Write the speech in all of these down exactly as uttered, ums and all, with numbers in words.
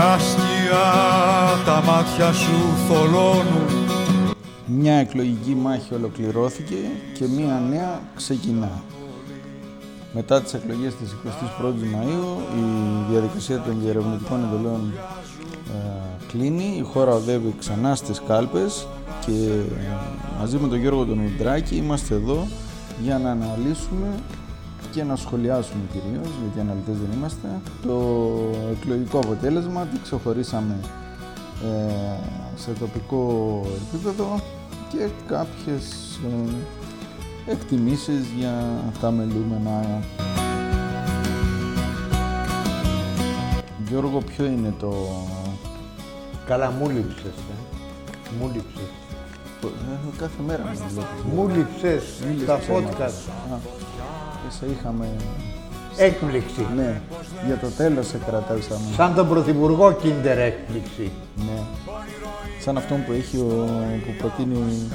άσκια τα μάτια σου θολώνουν. Μια εκλογική μάχη ολοκληρώθηκε και μια νέα ξεκινά. Μετά τις εκλογές της εικοστής πρώτης Μαΐου, η διαδικασία των διερευνητικών εντολών ε, κλείνει, η χώρα οδεύει ξανά στις κάλπες και ε, μαζί με τον Γιώργο τον Ουντράκη είμαστε εδώ για να αναλύσουμε και να σχολιάσουμε κυρίως, γιατί αναλυτές δεν είμαστε, το εκλογικό αποτέλεσμα, τι ξεχωρίσαμε ε, σε τοπικό επίπεδο και κάποιες ε, εκτιμήσεις για τα μελούμενα. Γιώργο, ποιο είναι το... Καλά, μου λείψες, ε. Μου λείψες. Ε, κάθε μέρα μου λείψες. Μου λείψες, τα φώτκα. Εσαι είχαμε... Έκπληξη. Ναι, για το τέλος σε κρατάσαμε. Σαν τον Πρωθυπουργό Κίντερ έκπληξη. Ναι. Σαν αυτόν που έχει ο... που προτείνει η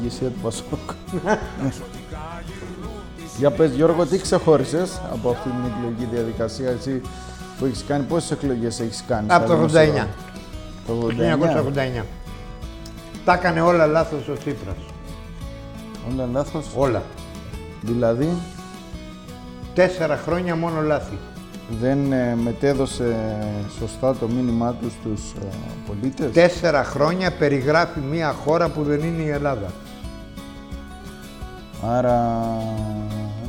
ηγεσία του Πασόκ. Για πες Γιώργο, τι ξεχώρισες από αυτή την εκλογική διαδικασία, εσύ που έχεις κάνει, πόσες εκλογές έχεις κάνει? Από το ογδόντα εννιά. Το χίλια εννιακόσια ογδόντα εννιά. Τα έκανε όλα λάθος ο Τσίπρας. Όλα λάθος. Όλα. Δηλαδή. Τέσσερα χρόνια μόνο λάθη. Δεν ε, μετέδωσε σωστά το μήνυμά του στους ε, πολίτες. Τέσσερα χρόνια περιγράφει μια χώρα που δεν είναι η Ελλάδα. Άρα...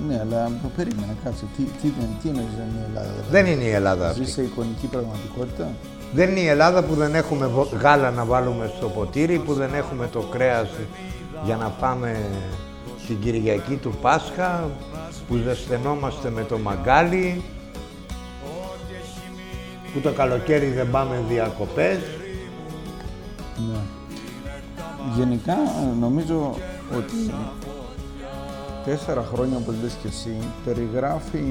ναι, αλλά το περίμενα, κάτσε. Τι, τι, τι είναι, δεν είναι η Ελλάδα. Δεν είναι η Ελλάδα αυτή. Ζει σε εικονική πραγματικότητα. Δεν είναι η Ελλάδα που δεν έχουμε γάλα να βάλουμε στο ποτήρι, που δεν έχουμε το κρέας για να πάμε την Κυριακή του Πάσχα, που ζεσθενόμαστε με το μαγκάλι, που το καλοκαίρι δεν πάμε διακοπές. Ναι. Γενικά νομίζω ότι τέσσερα χρόνια, όπως λες και εσύ, περιγράφει,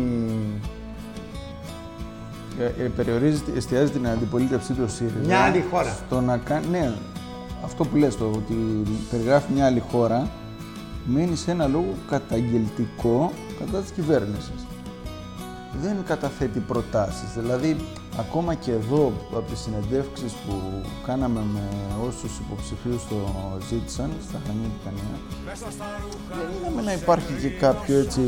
ε, ε, περιορίζει, εστιάζει την αντιπολίτευση του ΣΥΡΙΖΑ. Μια άλλη χώρα. Στο να κάνει, ναι, αυτό που λες, το ότι περιγράφει μια άλλη χώρα, μένει σε ένα λόγο καταγγελτικό κατά της κυβέρνησης. Δεν καταθέτει προτάσεις, δηλαδή ακόμα και εδώ από τις συνεντεύξεις που κάναμε με όσους υποψηφίους το ζήτησαν, στα Χανίτικα Νέα, δεν είδαμε να υπάρχει και κάποιο έτσι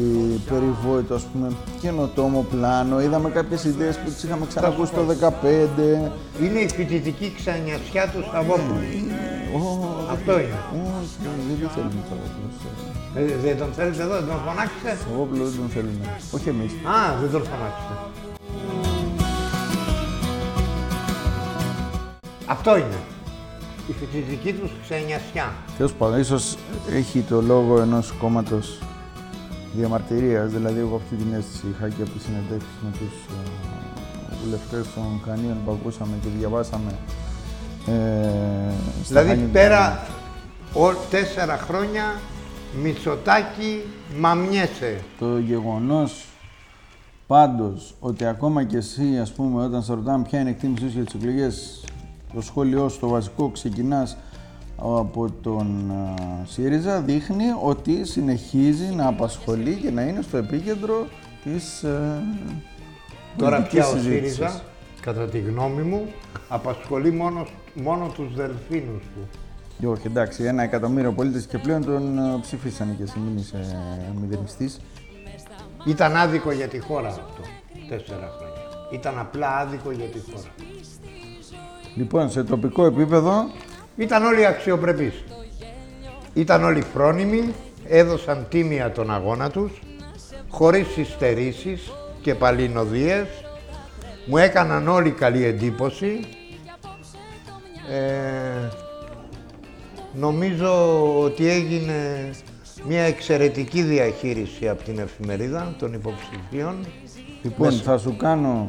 περιβόητο, ας πούμε, καινοτόμο πλάνο, είδαμε κάποιες ιδέες που τις είχαμε ξανακούσει το δεκαπέντε. Είναι η φοιτητική ξανιασιά του Σταβόπουλου. Αυτό είναι. Δεν θέλουμε το Σταβόπουλο. Δεν τον θέλετε εδώ, δεν τον φωνάξετε. Το Σταβόπουλο δεν τον θέλουμε. Όχι εμείς. Α, δεν τον φωνάξετε. Αυτό είναι. Η φοιτητική τους ξενιασιά. Τέλος πάντων, ίσως έχει το λόγο ενός κόμματος διαμαρτυρίας. Δηλαδή, εγώ αυτή την αίσθηση είχα και από τις συνεντεύξεις με τους βουλευτές των Κανίων που ακούσαμε και διαβάσαμε. Ε, δηλαδή, Χανίδια. Πέρα ό, τέσσερα χρόνια Μητσοτάκη μαμιέσαι. Το γεγονός πάντως ότι ακόμα και εσύ, ας πούμε, όταν σε ρωτάμε ποια είναι η εκτίμησή σου για τις εκλογές, το σχόλιο στο βασικό ξεκινάς από τον ΣΥΡΙΖΑ, δείχνει ότι συνεχίζει να απασχολεί και να είναι στο επίκεντρο της ε, τώρα πια συζήτησης. Ο ΣΥΡΙΖΑ, κατά τη γνώμη μου, απασχολεί μόνο, μόνο τους δελφίνους του. Όχι, εντάξει, ένα εκατομμύριο πολίτες και πλέον τον ψηφίσανε και συμμήνησε μηδενιστής. Ήταν άδικο για τη χώρα αυτό, τέσσερα χρόνια. Ήταν απλά άδικο για τη χώρα. Λοιπόν, σε τοπικό επίπεδο... Ήταν όλοι αξιοπρεπείς. Ήταν όλοι φρόνιμοι, έδωσαν τίμια τον αγώνα τους, χωρίς υστερήσεις και παλινοδίες. Μου έκαναν όλοι καλή εντύπωση. Ε, νομίζω ότι έγινε μια εξαιρετική διαχείριση από την εφημερίδα των υποψηφίων. Λοιπόν, μέσα... θα σου κάνω...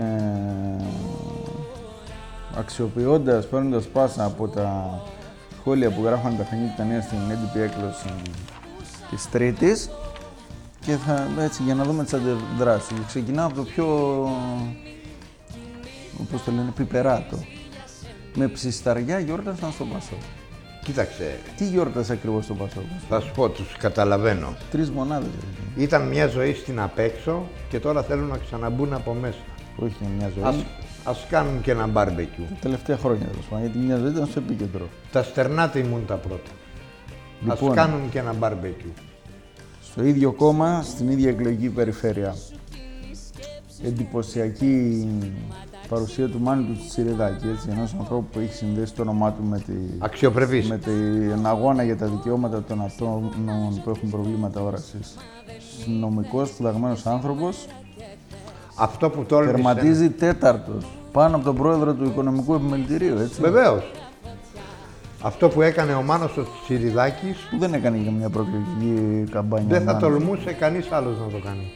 Ε... αξιοποιώντας, παίρνοντας πάσα από τα σχόλια που γράφανε τα Χανίτικα Νέα στην έντυπη έκδοση της Τρίτης και θα, έτσι, για να δούμε τις αντιδράσεις. Ξεκινάω από το πιο, όπως το λένε, πιπεράτο. Με ψισταριά γιόρτασαν στον Πασόκ. Κοίταξε. Τι γιόρτασε ακριβώς στον Πασόκ? Θα σου πω, τους καταλαβαίνω. Τρεις μονάδες. Ήταν μια ζωή στην απέξω και τώρα θέλουν να ξαναμπούν από μέσα. Όχι, μια ζωή. Ας... ας κάνουν και ένα μπάρμπεκιου. Τελευταία χρόνια, γιατί μια ζωή ήταν στο επίκεντρο. Τα στερνάτα ήμουν τα πρώτα. Λοιπόν, ας κάνουν και ένα μπάρμπεκιου. Στο ίδιο κόμμα, στην ίδια εκλογική περιφέρεια. Εντυπωσιακή παρουσία του Μάνου του Τσιρεδάκη, έτσι, ενός ανθρώπου που έχει συνδέσει το όνομά του με, τη, με την αγώνα για τα δικαιώματα των αυτών που έχουν προβλήματα όρασης. Νομικός, φυλαγμένος άνθρωπος. Αυτό που τόλμησε. Τερματίζει τέταρτος πάνω από τον πρόεδρο του Οικονομικού Επιμελητηρίου, έτσι. Βεβαίως. Αυτό που έκανε ο Μάνος ο Τσιριδάκης. Που δεν έκανε για μια προεκλογική καμπάνια. Δεν θα τολμούσε κανείς άλλος να το κάνει.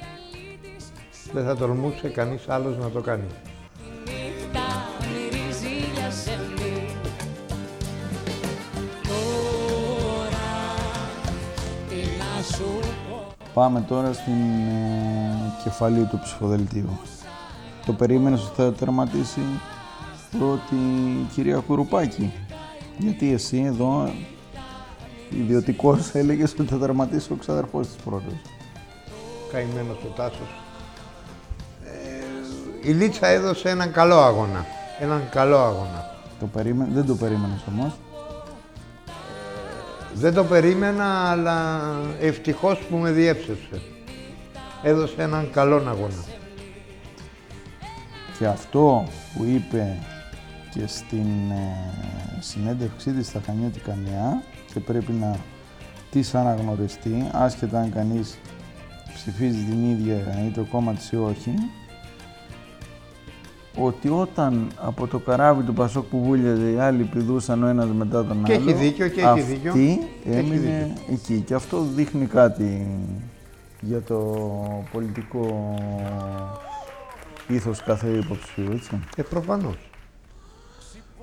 Δεν θα τολμούσε κανείς άλλος να το κάνει. Πάμε τώρα στην ε, κεφαλή του ψηφοδελτίου. Το περίμενες ότι θα τερματίσει πρώτη κυρία Κουρουπάκη. Γιατί εσύ εδώ ιδιωτικός έλεγες ότι θα τερματίσει ο ξαδερφός της πρώτης. Καημένος ο Τάσος. Ε, η Λίτσα έδωσε έναν καλό αγώνα. Έναν καλό αγώνα. Το περίμε... Δεν το περίμενες όμως. Δεν το περίμενα, αλλά ευτυχώς που με διέψευσε. Έδωσε έναν καλόν αγώνα. Και αυτό που είπε και στην ε, συνέντευξή της στα Χανιώτικα Νέα και πρέπει να της αναγνωριστεί, άσχετα αν κανείς ψηφίζει την ίδια ή το κόμμα της ή όχι, ότι όταν από το καράβι του Πασόκ που βούλιαζε οι άλλοι πηδούσαν ο ένας μετά τον και άλλο, έχει δίκιο, και έχει δίκιο. Αυτή έμεινε δίκιο. Εκεί. Και αυτό δείχνει κάτι για το πολιτικό ήθος κάθε υποψηφίου, έτσι. Ε, προφανώς.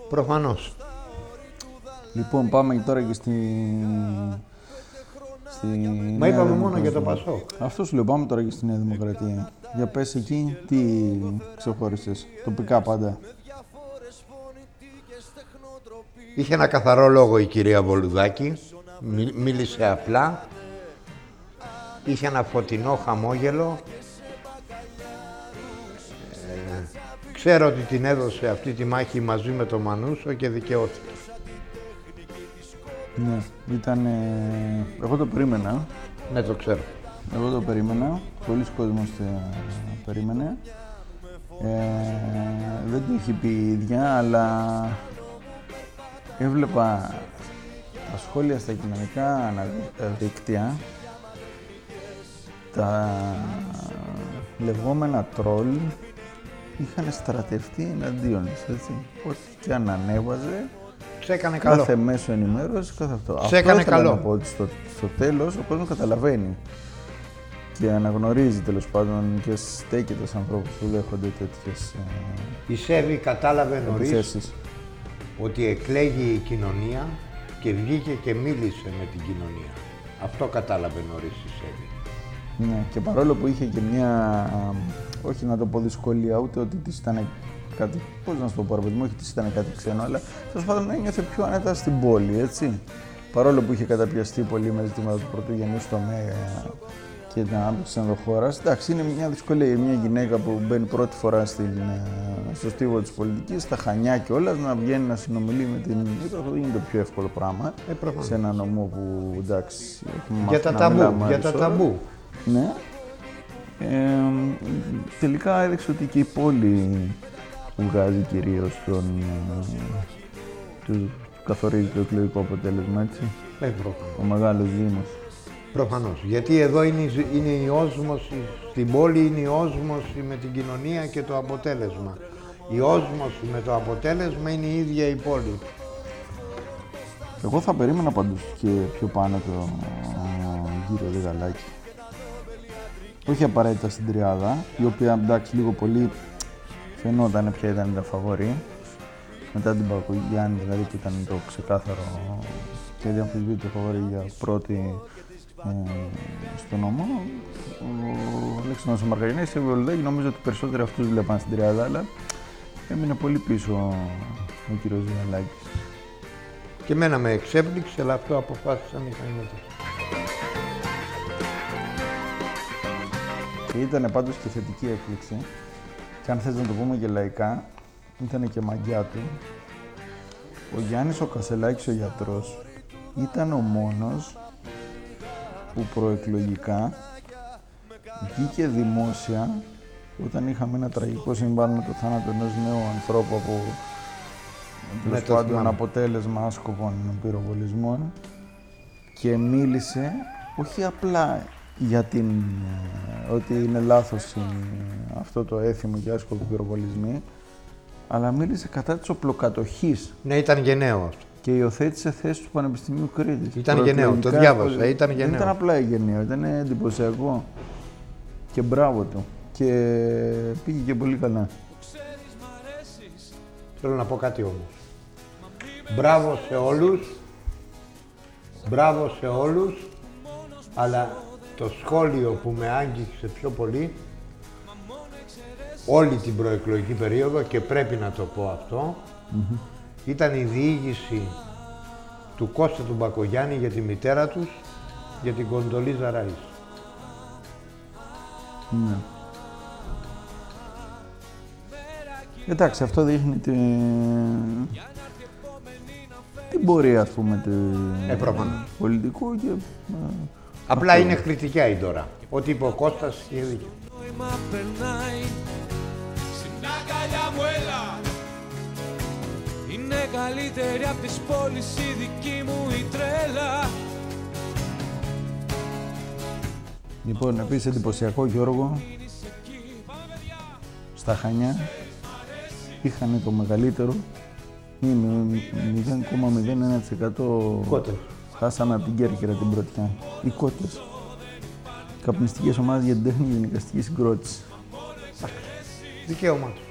Προφανώς. Λοιπόν, πάμε τώρα και στη... στη Μα είπαμε μόνο για το Πασόκ. Αυτό σου λέω, πάμε τώρα και στη Νέα Δημοκρατία. Για πες εκεί, τι ξεχώρισες, τοπικά πάντα. Είχε ένα καθαρό λόγο η κυρία Βολουδάκη, Μι, μίλησε απλά, είχε ένα φωτεινό χαμόγελο. Ε, ξέρω ότι την έδωσε αυτή τη μάχη μαζί με τον Μανούσο και δικαιώθηκε. Ναι, ήταν... Ε, εγώ το περίμενα. Ναι, το ξέρω. Εγώ το περίμενα, πολλοί κόσμος το περίμενε. Ε, δεν το έχει πει η ίδια, αλλά έβλεπα τα σχόλια στα κοινωνικά αναδίκτυα, τα λεγόμενα τρόλ είχαν στρατευτεί εναντίον, έτσι. Ό,τι και αν ανέβαζε, κάθε καλό. Μέσο ενημέρωση, κάθε αυτό. Σε αυτό ήθελα καλό. Να πω ότι στο, στο τέλος ο κόσμος καταλαβαίνει. Και αναγνωρίζει τέλος πάντων και στέκεται στους ανθρώπους που δέχονται τέτοιες. Η ΣΕΒΗ κατάλαβε νωρίς ότι εκλέγει η κοινωνία και βγήκε και μίλησε με την κοινωνία. Αυτό κατάλαβε νωρίς η ΣΕΒΗ. Ναι, και παρόλο που είχε και μια, όχι να το πω δυσκολία, ούτε ότι της ήταν κάτι, πώς να σου το πω, αρβεσμό, όχι της ήταν κάτι ξένο, αλλά τέλος πάντων ένιωθε πιο ανέτα στην πόλη, έτσι. Παρόλο που είχε καταπιαστεί πολύ με ζητήματα του πρωτογενού τομέα και την ανάπτυξη ενδοχώρας. Εντάξει, είναι μια δυσκολία για μια γυναίκα που μπαίνει πρώτη φορά στην, στο στίβο της πολιτικής, στα Χανιά και όλα, να βγαίνει να συνομιλεί με την Ήπρα. Αυτό δεν είναι το πιο εύκολο πράγμα. Ε, σε ένα νομό που εντάξει. Για τα ταμπού. Για τα ταμπού. Ναι. Ε, τελικά έδειξε ότι και η πόλη βγάζει κυρίως τον. Του καθορίζει το εκλογικό αποτέλεσμα, έτσι. Ε, ο μεγάλος Δήμος. Προφανώς, γιατί εδώ είναι, είναι η όσμωση, στην πόλη είναι η όσμωση με την κοινωνία και το αποτέλεσμα. Η όσμωση με το αποτέλεσμα είναι η ίδια η πόλη. Εγώ θα περίμενα παντού και πιο πάνω το κύριο Δηγαλάκη. Όχι απαραίτητα στην τριάδα, η οποία εντάξει λίγο πολύ φαινόταν ποια ήταν τα φαβορή. Μετά την Πακογιάννη δηλαδή που ήταν το ξεκάθαρο και διαμφισβήτητο φαβορή για πρώτη Ε, στον νόμο, ο Αλέξανδρος Μαργαρινέας και ο Βολουδάκη, νομίζω ότι περισσότεροι αυτούς βλέπαν στην τριάδα, αλλά έμεινε πολύ πίσω ο κύριος Ζηναλάκης. Και μένα με εξέπληξε, αλλά αυτό αποφάσισαν οι Χανιώτες. Και ήταν πάντως και θετική έκπληξη, και αν θες να το πούμε και λαϊκά, ήταν και μαγιά του, ο Γιάννης ο Κασελάκης ο γιατρός ήταν ο μόνος που προεκλογικά βγήκε δημόσια όταν είχαμε ένα τραγικό συμβάν με το θάνατο ενός νέου ανθρώπου από με πάντων αποτέλεσμα άσκοπων πυροβολισμών και μίλησε όχι απλά για την, ότι είναι λάθος αυτό το έθιμο και άσκοποι πυροβολισμοί, αλλά μίλησε κατά της οπλοκατοχής. Ναι, ήταν γενναίος. Και υιοθέτησε θέση του Πανεπιστημίου Κρήτης. Ήταν γενναίο, το διάβασα. Ήταν γενναίο. Δεν ήταν απλά γενναίο, ήταν εντυπωσιακό. Και μπράβο του. Και πήγε και πολύ καλά. Θέλω να πω κάτι όμως. Μπράβο σε όλους. Μπράβο σε όλους. Αλλά το σχόλιο που με άγγιξε πιο πολύ όλη την προεκλογική περίοδο, και πρέπει να το πω αυτό, mm-hmm. ήταν η διοίκηση του Κώστα του Μπακογιάννη για τη μητέρα τους, για την Κοντολίζα Ράις. Ναι. Εντάξει, αυτό δείχνει την... την πορεία, ας πούμε, του ε, πολιτικού και... Απλά αυτό... είναι κριτικά η τώρα, ότι είπε ο Κώστας είχε δίκιο. Είναι καλύτερη απ' τις πόλεις η δική μου η τρέλα. Λοιπόν, επίσης εντυπωσιακό, Γιώργο, στα Χανιά είχαν το μεγαλύτερο, μηδέν κόμμα μηδέν ένα τοις εκατό κότες. Χάσαμε από την Κέρκυρα την πρωτιά. Οι κότες. Καπνιστικές ομάδες για την τέχνη και την εικαστική συγκρότηση. Δικαίωμα τους.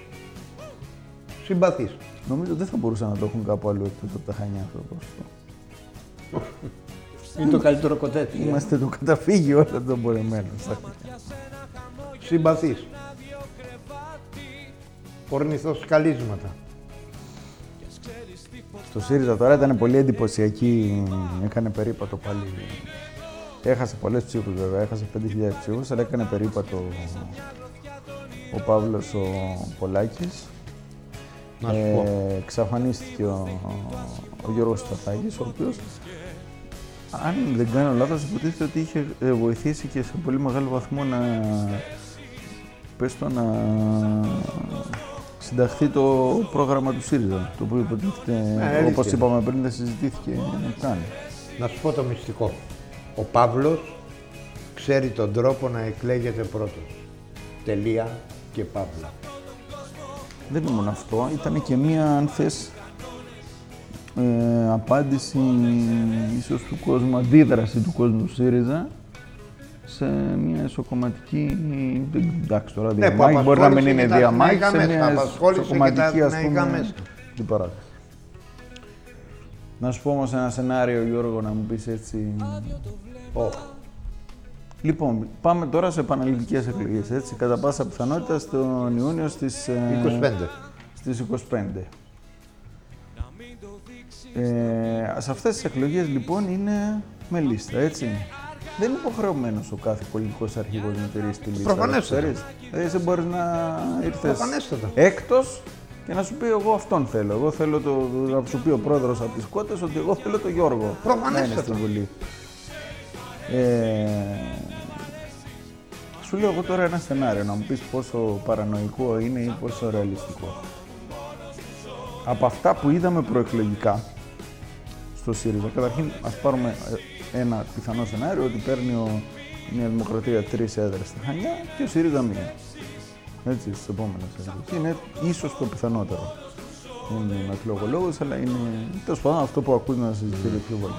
Συμπαθείς. Νομίζω δεν θα μπορούσαν να το έχουν κάπου αλλού εκτός από τα Χανιά. Είναι το καλύτερο κοτέτσι. Είμαστε το καταφύγιο όλων των πορεμένων. Συμπαθείς. Πορνηθός καλύσματα. Στο ΣΥΡΙΖΑ τώρα ήταν πολύ εντυπωσιακή, έκανε περίπατο πάλι. Έχασε πολλές ψήφους βέβαια, έχασε πέντε χιλιάδες ψήφους, αλλά έκανε περίπατο ο Παύλος ο Πολάκης. Ε, εξαφανίστηκε ο, ο Γιώργος Σταθάκης, ο οποίος, αν δεν κάνω λάθος, υποτίθεται ότι είχε βοηθήσει και σε πολύ μεγάλο βαθμό να, πες το, να συνταχθεί το πρόγραμμα του ΣΥΡΙΖΑ, το οποίο υποτίθεται, ε, όπως είπαμε πριν, δεν συζητήθηκε καν. Να σου πω το μυστικό. Ο Παύλος ξέρει τον τρόπο να εκλέγεται πρώτος. Τελεία και παύλα. Δεν είναι μόνο αυτό, ήταν και μία, αν θες, ε, απάντηση ίσως του κόσμου, αντίδραση του κόσμου ΣΥΡΙΖΑ σε μία εσωκομματική, εντάξει τώρα, ναι, διαμάχη, μπορεί να μην είναι διαμάχη, σε μία εσωκομματική, ας πούμε, την παράταση. Να σου πω όμως ένα σενάριο, Γιώργο, να μου πεις έτσι... Oh. Λοιπόν, πάμε τώρα σε επαναληπτικές εκλογές, έτσι, κατά πάσα πιθανότητα στον Ιούνιο στις είκοσι πέντε. Ε, σε αυτές τις εκλογές λοιπόν είναι με λίστα, έτσι. Δεν είναι υποχρεωμένος ο κάθε πολιτικός αρχηγός να τηρήσει τη λίστα. Προφανέστατα. Δηλαδή, δεν μπορείς να ήρθες έκτος και να σου πει εγώ αυτόν θέλω. Εγώ θέλω το, να σου πει ο πρόεδρος από τις Κότες ότι εγώ θέλω τον Γιώργο. Προφανέστατα. Ε, σου λέω εγώ τώρα ένα σενάριο, να μου πεις πόσο παρανοϊκό είναι ή πόσο ρεαλιστικό. Από αυτά που είδαμε προεκλογικά στο ΣΥΡΙΖΑ, καταρχήν ας πάρουμε ένα πιθανό σενάριο ότι παίρνει ο, η Νέα Δημοκρατία τρεις έδρες στα Χανιά και ο ΣΥΡΙΖΑ μία. Έτσι, στις επόμενες έδρες. Είναι ίσως το πιθανότερο. Είναι ο εκλογολόγος, αλλά είναι τέλος πάντων αυτό που ακούει να συζητεί πιο πολύ.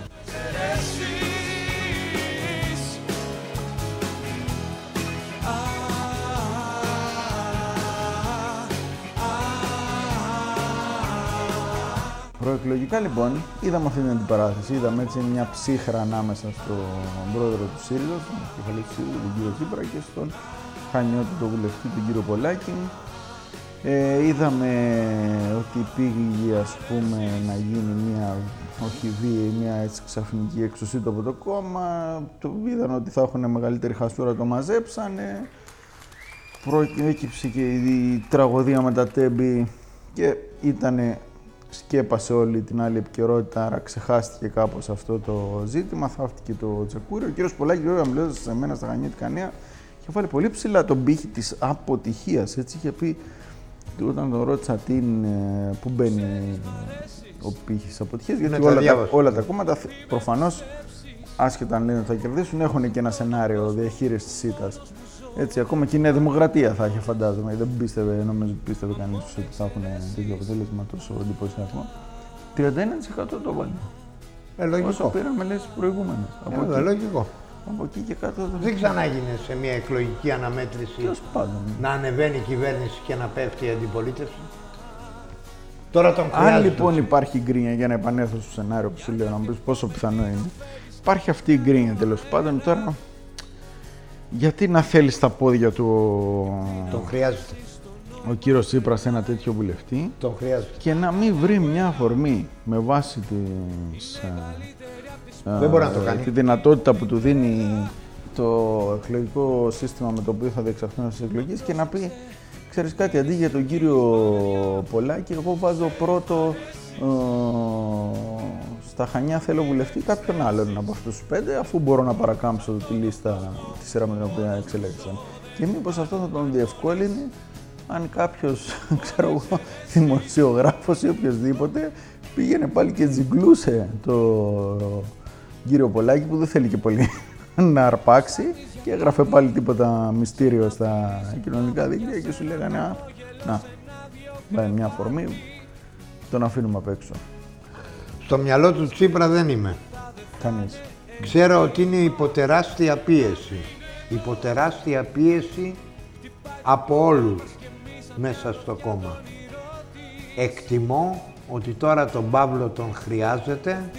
Προεκλογικά λοιπόν είδαμε αυτή την αντιπαράθεση, είδαμε έτσι μια ψύχρα ανάμεσα στον πρόεδρο του ΣΥΡΙΖΑ, στον κεφαλή του ΣΥΡΙΖΑ, τον κύριο Τσίπρα, και στον χανιώτη του βουλευτή, τον κύριο Πολάκη. Ε, είδαμε ότι πήγε, ας πούμε, να γίνει μια, όχι βίαιη, μια έτσι ξαφνική εξουσία από το κόμμα, το είδαν ότι θα έχουν μεγαλύτερη χαστούρα, το μαζέψανε, προέκυψε και η τραγωδία με τα Τέμπη και ήτανε, σκέπασε όλη την άλλη επικαιρότητα, άρα ξεχάστηκε κάπως αυτό το ζήτημα, θαύτηκε το τσακούριο. Ο κύριος Πολάκης, βέβαια, μιλώντας σε μένα στα Γανιώτικα Νέα, είχε βάλει πολύ ψηλά τον πύχη της αποτυχίας, έτσι είχε πει, όταν τον ρώτησα τι είναι, πού μπαίνει ο πύχης αποτυχίας, γιατί όλα τα, όλα τα κόμματα προφανώς, άσχετα αν λένε ότι θα κερδίσουν, έχουν και ένα σενάριο διαχείρισης της ήττας. Έτσι, ακόμα και η Νέα Δημοκρατία θα είχε, φαντάζομαι, δεν πίστευε, νομίζω πίστευε κανείς ότι θα έχουν τέτοιο αποτέλεσμα τόσο εντυπωσιακό. τριάντα ένα τοις εκατό το βάλει. Ε, λογικό. Όσο πήραμε, λες, προηγούμενες. Ε, λογικό. Από εκεί και κάτω... Δεν ξανά έγινε σε μια εκλογική αναμέτρηση να ανεβαίνει η κυβέρνηση και να πέφτει η αντιπολίτευση. Τώρα τον χρειάζεται. Αν λοιπόν υπάρχει γκρίνια, για να επανέλθω στο σενάριο που σου λέω, να μου πεις πόσο πιθανό είναι, υπάρχει αυτή η γκρίνια τέλος πάντων. Τώρα, γιατί να θέλει στα πόδια του τον χρειάζεται ο κύριος Τσίπρας ένα τέτοιο βουλευτή, τον χρειάζεται, και να μην βρει μια αφορμή με βάση τις, Δεν μπορεί να το κάνει. Τη δυνατότητα που του δίνει το εκλογικό σύστημα με το οποίο θα διεξαχθούν στις εκλογές και να πει, ξέρεις κάτι, αντί για τον κύριο Πολάκη, εγώ βάζω πρώτο ε, στα Χανιά, θέλω βουλευτή κάποιον άλλον από αυτούς τους πέντε, αφού μπορώ να παρακάμψω τη λίστα, τη σειρά με την οποία εξελέξαν. Και μήπως αυτό θα τον διευκόλυνε αν κάποιος, ξέρω εγώ, δημοσιογράφος ή οποιοδήποτε, πήγαινε πάλι και τζιγκλούσε τον κύριο Πολάκη, που δεν θέλει και πολύ να αρπάξει, και έγραφε πάλι τίποτα μυστήριο στα κοινωνικά δίκτυα και σου λέγανε, α, να, πάει μια αφορμή, τον αφήνουμε απ' έξω. Στο μυαλό του Τσίπρα δεν είμαι. Κανείς. Ξέρω ότι είναι υποτεράστια πίεση. Υποτεράστια πίεση από όλους μέσα στο κόμμα. Εκτιμώ ότι τώρα τον Παύλο τον χρειάζεται,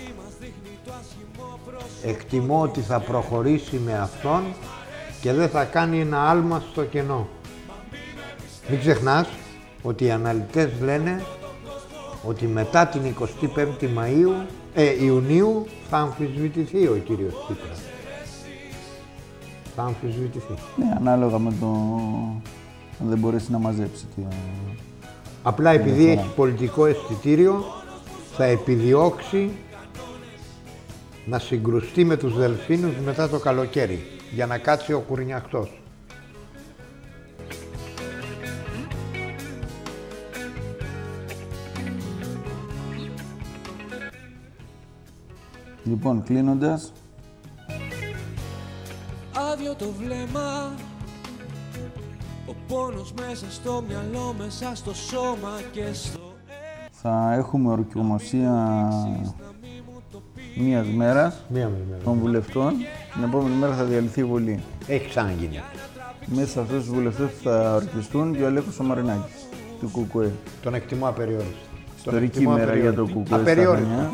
εκτιμώ ότι θα προχωρήσει με αυτόν και δεν θα κάνει ένα άλμα στο κενό. Μην ξεχνάς ότι οι αναλυτές λένε ότι μετά την εικοστή πέμπτη Μαΐου, ε, Ιουνίου θα αμφισβητηθεί ο κύριος Τσίπρας. Θα αμφισβητηθεί. Ναι, ανάλογα με το... αν δεν μπορέσει να μαζέψει τη... Απλά επειδή έχει πολιτικό αισθητήριο, θα επιδιώξει να συγκρουστεί με τους δελφίνους μετά το καλοκαίρι, για να κάτσει ο κουρνιαχτός. Λοιπόν, κλείνοντας... Άδειο το βλέμμα, ο πόνος μέσα στο μυαλό, μέσα στο σώμα και στο... Θα έχουμε ορκομοσία μίας μέρας Μία μέρα. των βουλευτών. Την επόμενη μέρα θα διαλυθεί η Βουλή. Έχει ξαναγίνει. Μέσα σε αυτούς τους βουλευτές που θα ορκιστούν και ο Αλέκος ο Μαργαρινέας του ΚΚΕ. Τον εκτιμώ απεριόριστα. Ιστορική μέρα απεριόριστα. Για το ΚΚΕ. Απεριόριστα.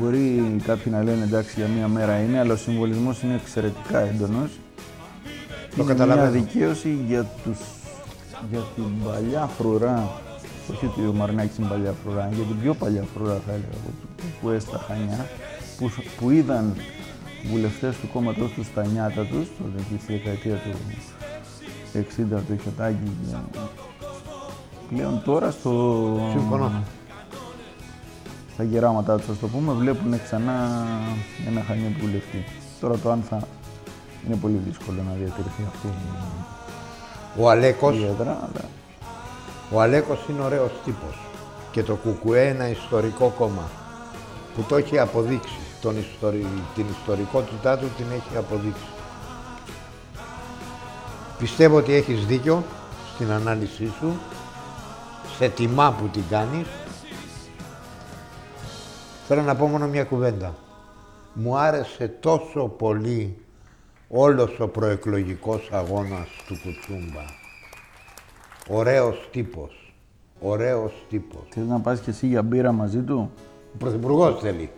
Μπορεί κάποιοι να λένε εντάξει για μία μέρα είναι, αλλά ο συμβολισμός είναι εξαιρετικά έντονος. Το είναι μια δικαίωση για, τους, για την παλιά φρουρά, όχι ότι ο Μαρινάκης είναι παλιά φρουρά, για την πιο παλιά φρουρά θα έλεγα, που έστα Χανιά, που, που είδαν βουλευτές του κόμματος τους στα νιάτα τους, στη δεκαετία του εξήντα από το Μητσοτάκη, πλέον τώρα στο... Συμφωνώ. Στα γεράματά τους, ας το πούμε, βλέπουν ξανά ένα Χανιά του βουλευτή. Τώρα το αν θα... Είναι πολύ δύσκολο να διατηρηθεί αυτή ο Αλέκος, η έδρα, αλλά... Ο Αλέκος είναι ωραίος τύπος και το ΚΚΕ ένα ιστορικό κόμμα που το έχει αποδείξει, τον ιστορι... την ιστορικότητά του την έχει αποδείξει. Πιστεύω ότι έχεις δίκιο στην ανάλυση σου, σε τιμά που την κάνεις. Θέλω να πω μόνο μια κουβέντα. Μου άρεσε τόσο πολύ όλος ο προεκλογικός αγώνας του Κουτσούμπα. Ωραίος τύπος. Ωραίος τύπος. Θες να πας και εσύ για μπύρα μαζί του? Ο Πρωθυπουργός θέλει.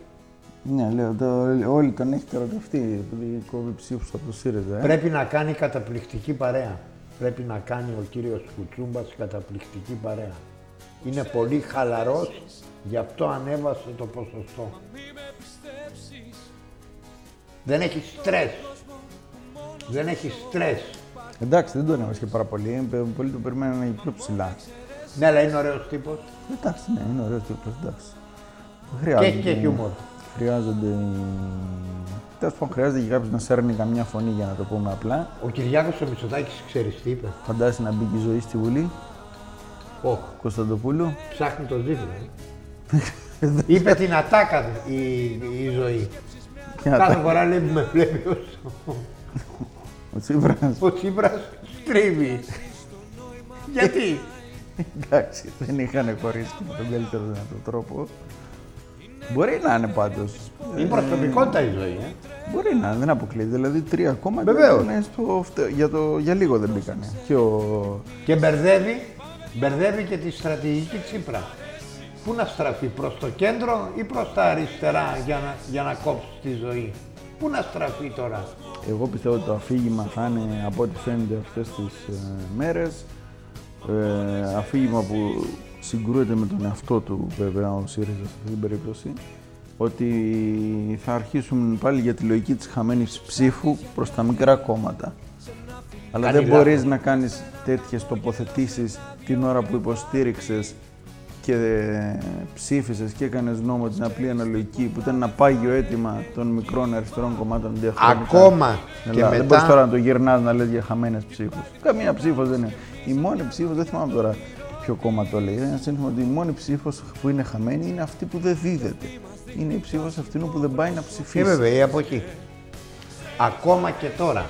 Ναι, λέω, το, όλοι τον έχετε ερωτευτεί, επειδή κόβει ψήφους από το ΣΥΡΙΖΑ. Ε. Πρέπει να κάνει καταπληκτική παρέα. Πρέπει να κάνει ο κύριος Κουτσούμπας καταπληκτική παρέα. Είναι πολύ χαλαρός, γι' αυτό ανέβασε το ποσοστό. Δεν έχει στρες. Δεν έχει στρες. Εντάξει, δεν τον έβαζε και πάρα πολύ. Πολλοί το περιμένανε πιο ψηλά. Ναι, αλλά είναι ωραίος τύπος. Εντάξει, ναι, είναι ωραίος τύπος. Και έχει και χιούμορ. Χρειάζονται. Τέλος πάντων, χρειάζεται και κάποιος να σέρνει καμιά φωνή, για να το πούμε απλά. Ο Κυριάκος ο Μητσοτάκης, ξέρεις τι είπε. Φαντάζεσαι να μπει και η ζωή στη Βουλή. Ο Κωνσταντοπούλου. Ψάχνει τον δίπλα. Είπε την ατάκα η, η ζωή. Κάθε φορά λέει που με βλέπει ο, ο Τσίπρας. Ο Τσίπρας στρίβει. Γιατί. Εντάξει, δεν είχαν χωρίσει με τον καλύτερο δυνατό τρόπο. Μπορεί να είναι πάντως. Είναι προσωπικότητα η ζωή, ε. Μπορεί να είναι, δεν αποκλείεται. Δηλαδή τρία ακόμα στο, για, το, για λίγο δεν μπήκανε. Και, ο... και μπερδεύει, μπερδεύει και τη στρατηγική Τσίπρα. Πού να στραφεί, προς το κέντρο ή προς τα αριστερά για να, για να κόψει τη ζωή. Πού να στραφεί τώρα. Εγώ πιστεύω ότι το αφήγημα θα είναι, από ό,τι φαίνεται αυτές τις ε, μέρες, ε, αφήγημα που συγκρούεται με τον εαυτό του βέβαια ο ΣΥΡΙΖΑ σε αυτή την περίπτωση, ότι θα αρχίσουν πάλι για τη λογική της χαμένης ψήφου προς τα μικρά κόμματα. Αλλά Καλή δεν λάβο. μπορείς να κάνεις τέτοιες τοποθετήσεις την ώρα που υποστήριξες και ψήφισες και έκανες νόμο την απλή αναλογική που ήταν ένα πάγιο αίτημα των μικρών αριστερών κομμάτων διαχρονικά. Ακόμα και μετά. Δεν μπορείς τώρα να το γυρνάς να λες για χαμένες ψήφους. Καμία ψήφος δεν είναι. Η μόνη ψήφος, δεν θυμάμαι τώρα ποιο κόμμα το λέει, είναι σύνθημα ότι η μόνη ψήφος που είναι χαμένη είναι αυτή που δεν δίδεται. Είναι η ψήφος αυτήν που δεν πάει να ψηφίσει. Και βέβαια η αποχή. Ακόμα και τώρα,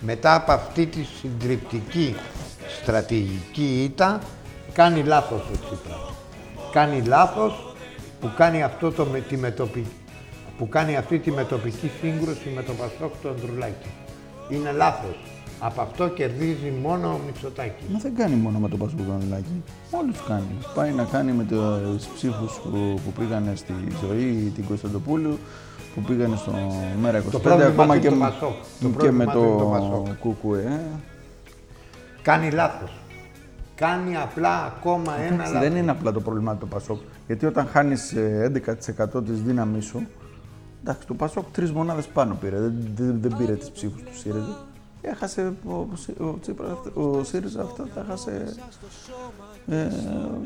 μετά από αυτή τη συντριπτική στρατηγική ήττα, κάνει λάθος ο Τσίπρας. Κάνει λάθος που κάνει, αυτό το, τη μετωπι... που κάνει αυτή τη μετωπική σύγκρουση με τον Πασόκ του Ανδρουλάκη. Είναι λάθος. Από αυτό κερδίζει μόνο ο Μητσοτάκης. Μα δεν κάνει μόνο με τον Πασόκ του Ανδρουλάκη. Όλους κάνει. Πάει να κάνει με τους ψήφους που, που πήγανε στη ζωή, την Κωνσταντοπούλου, που πήγανε στο Μέρα είκοσι πέντε. Το πρόβλημα και, με... και με το ΚΚΕ. Κάνει λάθος. Κάνει απλά ακόμα ένα λάθος. Δεν είναι απλά το πρόβλημα του Πασόκ. Γιατί όταν χάνεις έντεκα τοις εκατό της δύναμής σου, εντάξει, το Πασόκ τρεις μονάδες πάνω πήρε. Δεν, δεν, δεν πήρε τις ψήφους του ΣΥΡΙΖΑ. Έχασε ο, ο, Τσίπρα, ο ΣΥΡΙΖΑ αυτά, τα έχασε ε,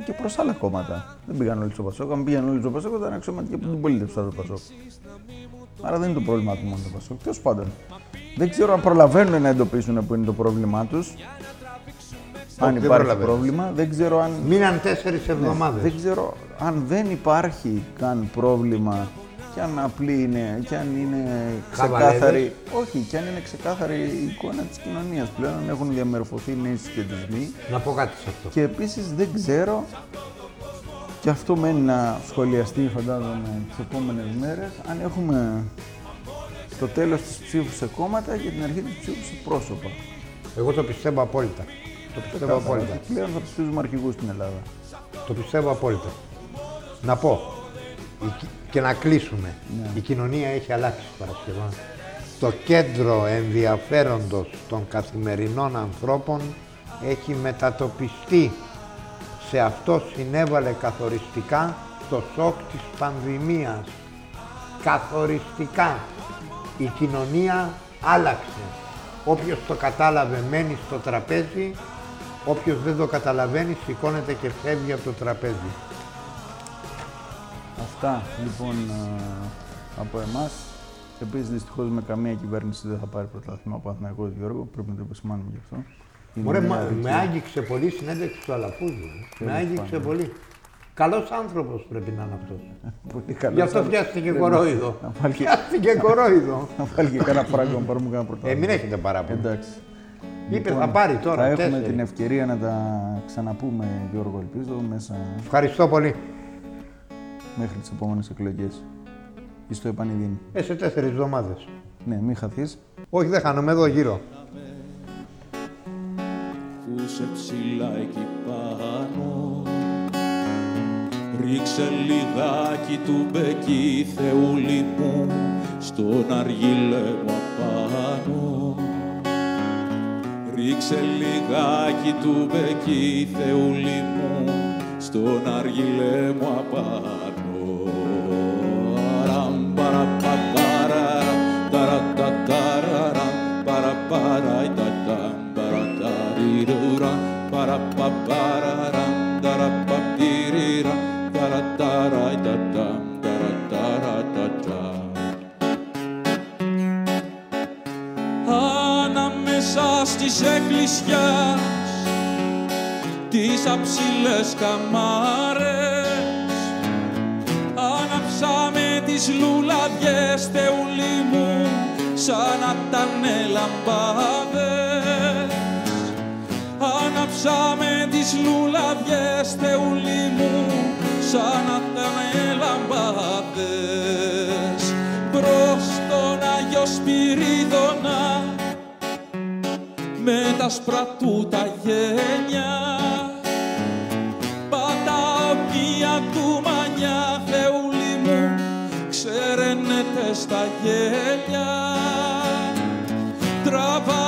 και προς άλλα κόμματα. Δεν πήγαν όλοι στο Πασόκ. Αν πήγαν όλοι στο Πασόκ, ήταν αξιωματικοί από την πολίτευση του Πασόκ. Άρα δεν είναι το πρόβλημά του μόνο το Πασόκ. Τέλος πάντων, δεν ξέρω αν προλαβαίνουν να εντοπίσουν που είναι το πρόβλημά τους. Αν υπάρχει δεν πρόβλημα, δεν ξέρω αν... Μείναν τέσσερις εβδομάδες. Ναι, δεν ξέρω αν δεν υπάρχει καν πρόβλημα και αν απλή είναι, και αν είναι ξεκάθαρη... Όχι, και αν είναι ξεκάθαρη η εικόνα της κοινωνίας. Πλέον έχουν διαμορφωθεί νέοι συσχετισμοί. Να πω κάτι σε αυτό. Και επίσης δεν ξέρω, και αυτό μένει να σχολιαστεί φαντάζομαι τις επόμενες μέρες, αν έχουμε το τέλος της ψήφου σε κόμματα και την αρχή της ψήφου σε πρόσωπα. Εγώ το πιστεύω απόλυτα. Το πιστεύω Κάθε, απόλυτα. Πλέον θα ψηφίζουμε αρχηγούς στην Ελλάδα. Το πιστεύω απόλυτα. Να πω και να κλείσουμε. Ναι. Η κοινωνία έχει αλλάξει παρασκευά. Το κέντρο ενδιαφέροντος των καθημερινών ανθρώπων έχει μετατοπιστεί. Σε αυτό συνέβαλε καθοριστικά το σοκ της πανδημίας. Καθοριστικά. Η κοινωνία άλλαξε. Όποιος το κατάλαβε μένει στο τραπέζι. Όποιος δεν το καταλαβαίνει, σηκώνεται και φεύγει από το τραπέζι. Αυτά λοιπόν από εμάς. Επίσης, δυστυχώς με καμία κυβέρνηση δεν θα πάρει πρωτάθλημα ο Παναθηναϊκός, Γιώργο. Πρέπει να το επισημάνουμε γι' αυτό. Ωραία, με άγγιξε πολύ η συνέντευξη του Αλαφού. Με άγγιξε πολύ. Καλός άνθρωπος πρέπει να είναι αυτός. Πολύ καλός. Γι' αυτό πιάστηκε κορόιδο. Πιάστηκε κορόιδο. Να βάλει και κανένα φράγκο να πάρουμε κανένα πρωτάθλημα. Ε, μην έχετε παράπονα. Είπε, λοιπόν, θα πάρει τώρα. Θα έχουμε τέσσερι. την ευκαιρία να τα ξαναπούμε, Γιώργο, ελπίζω, μέσα... Ευχαριστώ πολύ. Μέχρι τις επόμενες εκλογές. Ή στο επανειδήνι. Ε, σε τέσσερις εβδομάδες. Ναι, μην χαθείς. Όχι, δεν χάνομαι εδώ γύρω. Πούσε ψηλά εκεί πάνω. Ρίξε λιδάκι του μπέκι, Θεούλη μου, στον αργύλε μου απάνω. Ρίξε λιγάκι του μπέκι, Θεούλη μου, στον αργυλέ μου απάνω. Ραμ, παρα, παρα, ταρα, τα, ταρα, ραμ, παρα, παρα, τα, τα, παρα, τα, ριρουρα, παρα, παρα, ραμ, τα, Ανάμεσα στις εκκλησιάς, τις αψιλές καμάρες, ανάψαμε τις λουλαδιές, θεούλη μου, σαν να τανε λαμπάδες. Ανάψαμε τις λουλαδιές, θεούλη μου, σαν να τανε λαμπάδες. Προς τον Άγιο Σπυρίδωνα, με τα σπρατού τα γένια, παταωκία του μανιά, θεούλη μου, ξερενέται στα γέλια. Τραβά